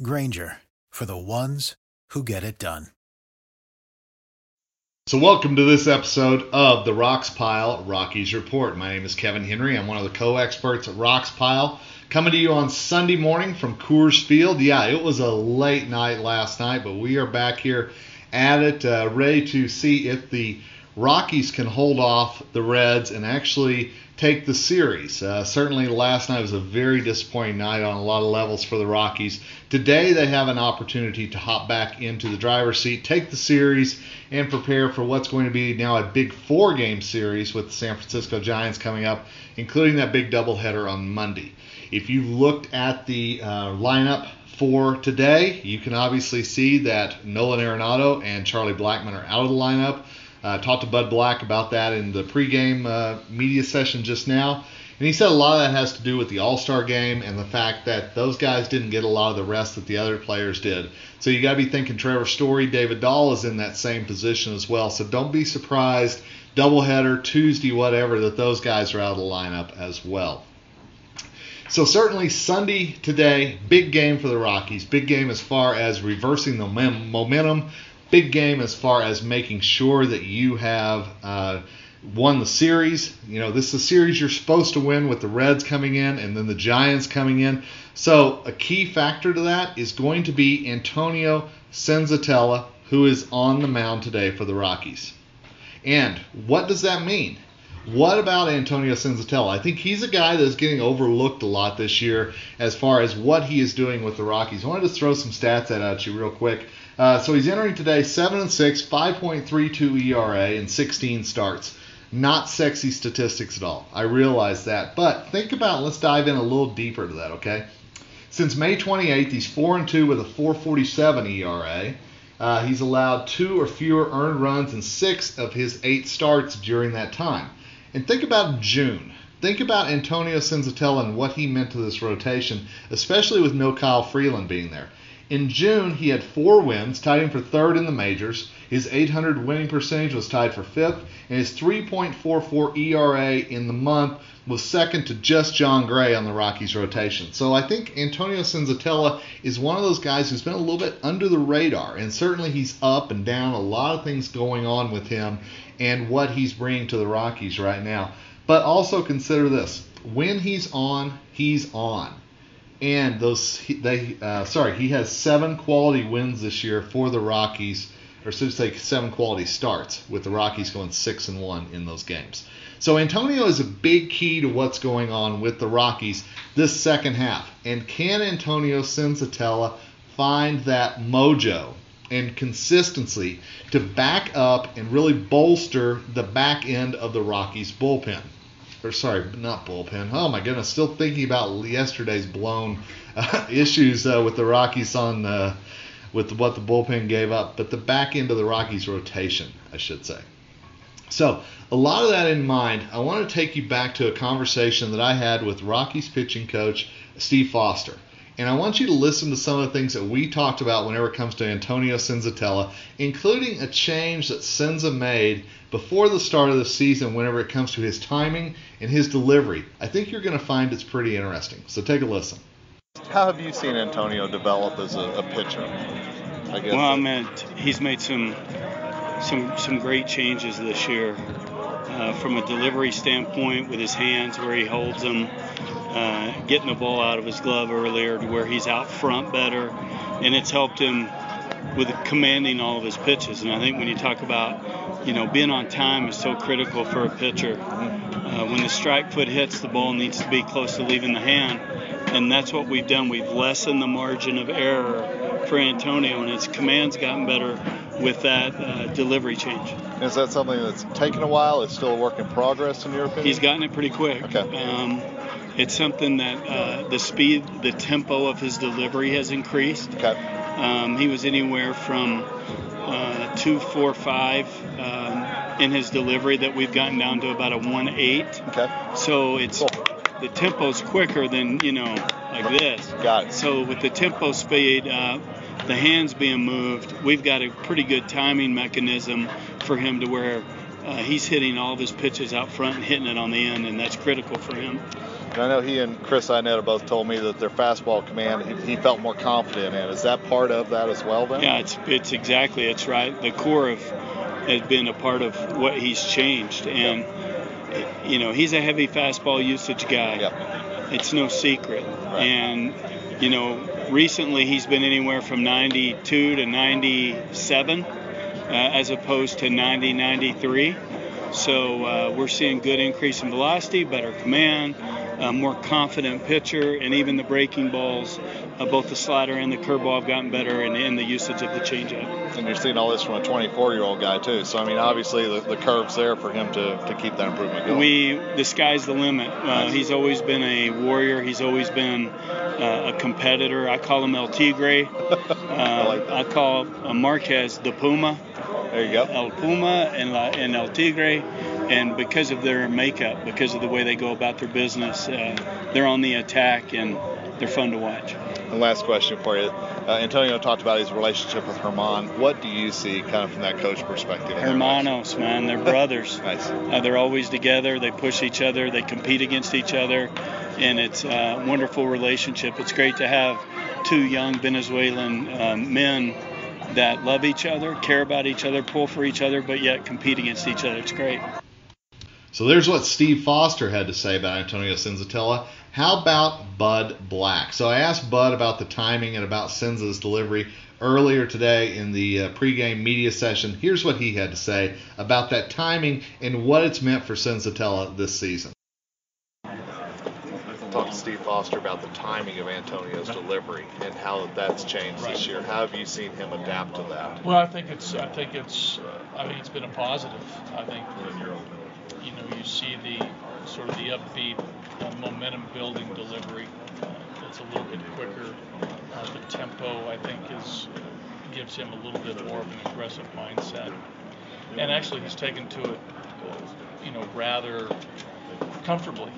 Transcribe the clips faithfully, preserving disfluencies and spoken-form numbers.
Grainger, for the ones who get it done. So welcome to this episode of the Rockpile Rockies Report. My name is Kevin Henry. I'm one of the co-experts at Rockpile, coming to you on Sunday morning from Coors Field. Yeah, it was a late night last night, but we are back here at it, uh, ready to see if the Rockies can hold off the Reds and actually take the series. Uh, certainly last night was a very disappointing night on a lot of levels for the Rockies. Today they have an opportunity to hop back into the driver's seat, take the series, and prepare for what's going to be now a big four-game series with the San Francisco Giants coming up, including that big doubleheader on Monday. If you've looked at the uh, lineup for today, you can obviously see that Nolan Arenado and Charlie Blackmon are out of the lineup. Uh, talked to Bud Black about that in the pregame uh, media session just now. And he said a lot of that has to do with the All-Star game and the fact that those guys didn't get a lot of the rest that the other players did. So you got to be thinking Trevor Story, David Dahl is in that same position as well. So don't be surprised, doubleheader, Tuesday, whatever, that those guys are out of the lineup as well. So certainly Sunday today, big game for the Rockies. Big game as far as reversing the mem- momentum. Big game as far as making sure that you have uh, won the series. You know, this is a series you're supposed to win with the Reds coming in and then the Giants coming in. So a key factor to that is going to be Antonio Senzatella, who is on the mound today for the Rockies. And what does that mean? What about Antonio Senzatella? I think he's a guy that's getting overlooked a lot this year as far as what he is doing with the Rockies. I wanted to throw some stats at you real quick. Uh, so he's entering today seven and six, five point three two E R A in sixteen starts. Not sexy statistics at all. I realize that. But think about, let's dive in a little deeper to that, okay? Since May twenty-eighth, he's four and two with a four forty-seven E R A. Uh, he's allowed two or fewer earned runs in six of his eight starts during that time. And think about June. Think about Antonio Senzatella and what he meant to this rotation, especially with no Kyle Freeland being there. In June, he had four wins, tied him for third in the majors. His eight hundred winning percentage was tied for fifth, and his three point four four E R A in the month was second to just John Gray on the Rockies rotation. So I think Antonio Senzatella is one of those guys who's been a little bit under the radar, and certainly he's up and down, a lot of things going on with him and what he's bringing to the Rockies right now. But also consider this, when he's on, he's on. And those they uh, sorry, he has seven quality wins this year for the Rockies, or so to say seven quality starts with the Rockies going six and one in those games. So Antonio is a big key to what's going on with the Rockies this second half. And can Antonio Senzatella find that mojo and consistency to back up and really bolster the back end of the Rockies bullpen? Or sorry, not bullpen. Oh, my goodness. Still thinking about yesterday's blown uh, issues uh, with the Rockies on uh, with what the bullpen gave up. But the back end of the Rockies rotation, I should say. So a lot of that in mind, I want to take you back to a conversation that I had with Rockies pitching coach Steve Foster. And I want you to listen to some of the things that we talked about whenever it comes to Antonio Senzatella, including a change that Senza made before the start of the season whenever it comes to his timing and his delivery. I think you're going to find it's pretty interesting. So take a listen. How have you seen Antonio develop as a, a pitcher? I guess well, I mean, he's made some some some great changes this year uh, from a delivery standpoint with his hands, where he holds them. Uh, getting the ball out of his glove earlier to where he's out front better, and it's helped him with commanding all of his pitches. And I think when you talk about, you know, being on time is so critical for a pitcher. Uh, when the strike foot hits, the ball needs to be close to leaving the hand. And that's what we've done. We've lessened the margin of error for Antonio, and his command's gotten better with that uh, delivery change. Is that something that's taken a while? It's still a work in progress, in your opinion? He's gotten it pretty quick. Okay. Um, it's something that uh, the speed, the tempo of his delivery has increased. Okay. Um, he was anywhere from uh, two, four, five um, in his delivery that we've gotten down to about a one, eight. Okay. So it's cool. The tempo's quicker than, you know, like this. Got it. So with the tempo speed up, uh, the hands being moved, we've got a pretty good timing mechanism for him to where uh, he's hitting all of his pitches out front and hitting it on the end, and that's critical for him. And I know he and Chris Iannetta both told me that their fastball command he, he felt more confident in. Is that part of that as well then? Yeah, it's it's exactly, it's right. The core of has been a part of what he's changed. And, yep. you know, he's a heavy fastball usage guy. Yep. It's no secret. Right. And, you know, recently, he's been anywhere from ninety-two to ninety-seven, uh, as opposed to ninety, ninety-three. So uh, we're seeing good increase in velocity, better command, a more confident pitcher, and even the breaking balls, uh, both the slider and the curveball have gotten better, and, and the usage of the changeup. And you're seeing all this from a twenty-four-year-old guy, too. So, I mean, obviously the, the curve's there for him to, to keep that improvement going. We, the sky's the limit. Uh, he's always been a warrior. He's always been Uh, a competitor. I call him El Tigre. Uh, I, like I call uh, Marquez the Puma. There you go. El Puma and, La, and El Tigre. And because of their makeup, because of the way they go about their business, uh, they're on the attack and they're fun to watch. And last question for you. Uh, Antonio talked about his relationship with Herman. What do you see kind of from that coach perspective? Hermanos, man. They're brothers. Nice. Uh, they're always together. They push each other. They compete against each other. And it's a wonderful relationship. It's great to have two young Venezuelan uh, men that love each other, care about each other, pull for each other, but yet compete against each other. It's great. So there's what Steve Foster had to say about Antonio Senzatella. How about Bud Black? So I asked Bud about the timing and about Senza's delivery earlier today in the uh, pregame media session. Here's what he had to say about that timing and what it's meant for Senzatella this season. Talk to Steve Foster about the timing of Antonio's delivery and how that's changed right. this year. How have you seen him adapt to that? Well, I think it's, I think it's, I mean, it's been a positive. I think, that, you know, you see the sort of the upbeat, uh, momentum-building delivery. Uh, it's a little bit quicker. Uh, the tempo, I think, is gives him a little bit more of an aggressive mindset. And actually, he's taken to it, you know, rather comfortably.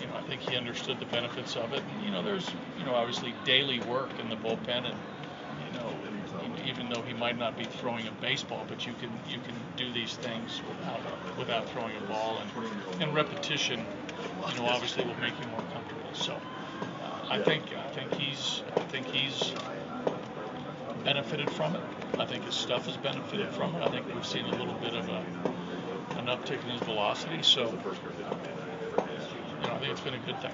You know, I think he understood the benefits of it. And, you know, there's, you know, obviously daily work in the bullpen, and, you know, even though he might not be throwing a baseball, but you can you can do these things without without throwing a ball, and and repetition, you know, obviously will make you more comfortable. So uh, I think I think he's I think he's benefited from it. I think his stuff has benefited from it. I think we've seen a little bit of a an uptick in his velocity. So. I think it's been a good thing.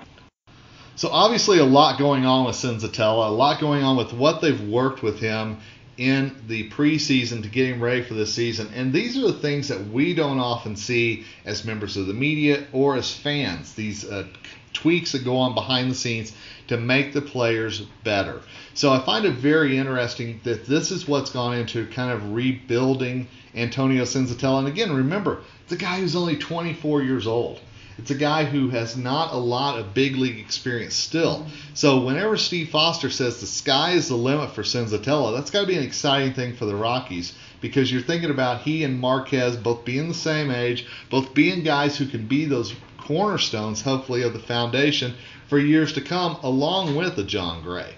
So obviously a lot going on with Senzatella, a lot going on with what they've worked with him in the preseason to get him ready for this season. And these are the things that we don't often see as members of the media or as fans, these uh, tweaks that go on behind the scenes to make the players better. So I find it very interesting that this is what's gone into kind of rebuilding Antonio Senzatella. And again, remember, the guy who's only twenty-four years old. It's a guy who has not a lot of big league experience still. So whenever Steve Foster says the sky is the limit for Senzatella, that's got to be an exciting thing for the Rockies, because you're thinking about he and Marquez both being the same age, both being guys who can be those cornerstones, hopefully, of the foundation for years to come, along with a John Gray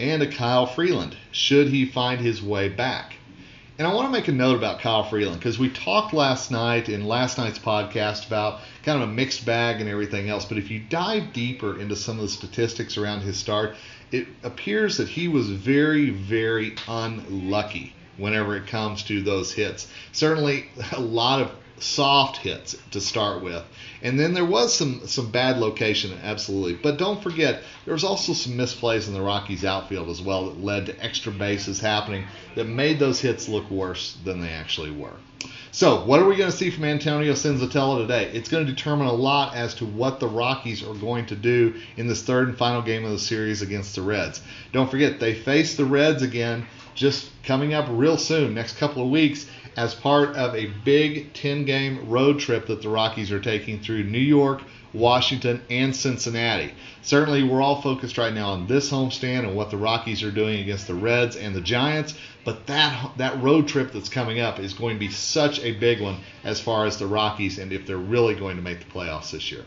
and a Kyle Freeland, should he find his way back. And I want to make a note about Kyle Freeland, because we talked last night in last night's podcast about kind of a mixed bag and everything else. But if you dive deeper into some of the statistics around his start, it appears that he was very, very unlucky whenever it comes to those hits. Certainly a lot of soft hits to start with. And then there was some, some bad location, absolutely. But don't forget, there was also some misplays in the Rockies' outfield as well that led to extra bases happening that made those hits look worse than they actually were. So what are we going to see from Antonio Senzatella today? It's going to determine a lot as to what the Rockies are going to do in this third and final game of the series against the Reds. Don't forget, they face the Reds again just coming up real soon, next couple of weeks, as part of a big ten-game road trip that the Rockies are taking through New York, Washington, and Cincinnati. Certainly, we're all focused right now on this homestand and what the Rockies are doing against the Reds and the Giants, but that that road trip that's coming up is going to be such a big one as far as the Rockies and if they're really going to make the playoffs this year.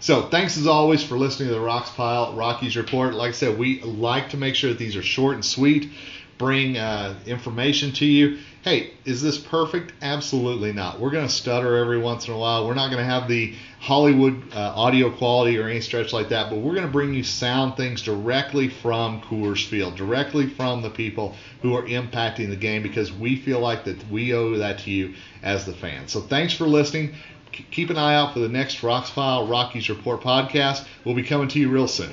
So thanks, as always, for listening to the Rockpile Rockies Report. Like I said, we like to make sure that these are short and sweet, bring uh, information to you. Hey, is this perfect? Absolutely not. We're going to stutter every once in a while. We're not going to have the Hollywood uh, audio quality or any stretch like that, but we're going to bring you sound things directly from Coors Field, directly from the people who are impacting the game, because we feel like that we owe that to you as the fans. So thanks for listening. C- keep an eye out for the next Rockpile Rockies Report podcast. We'll be coming to you real soon.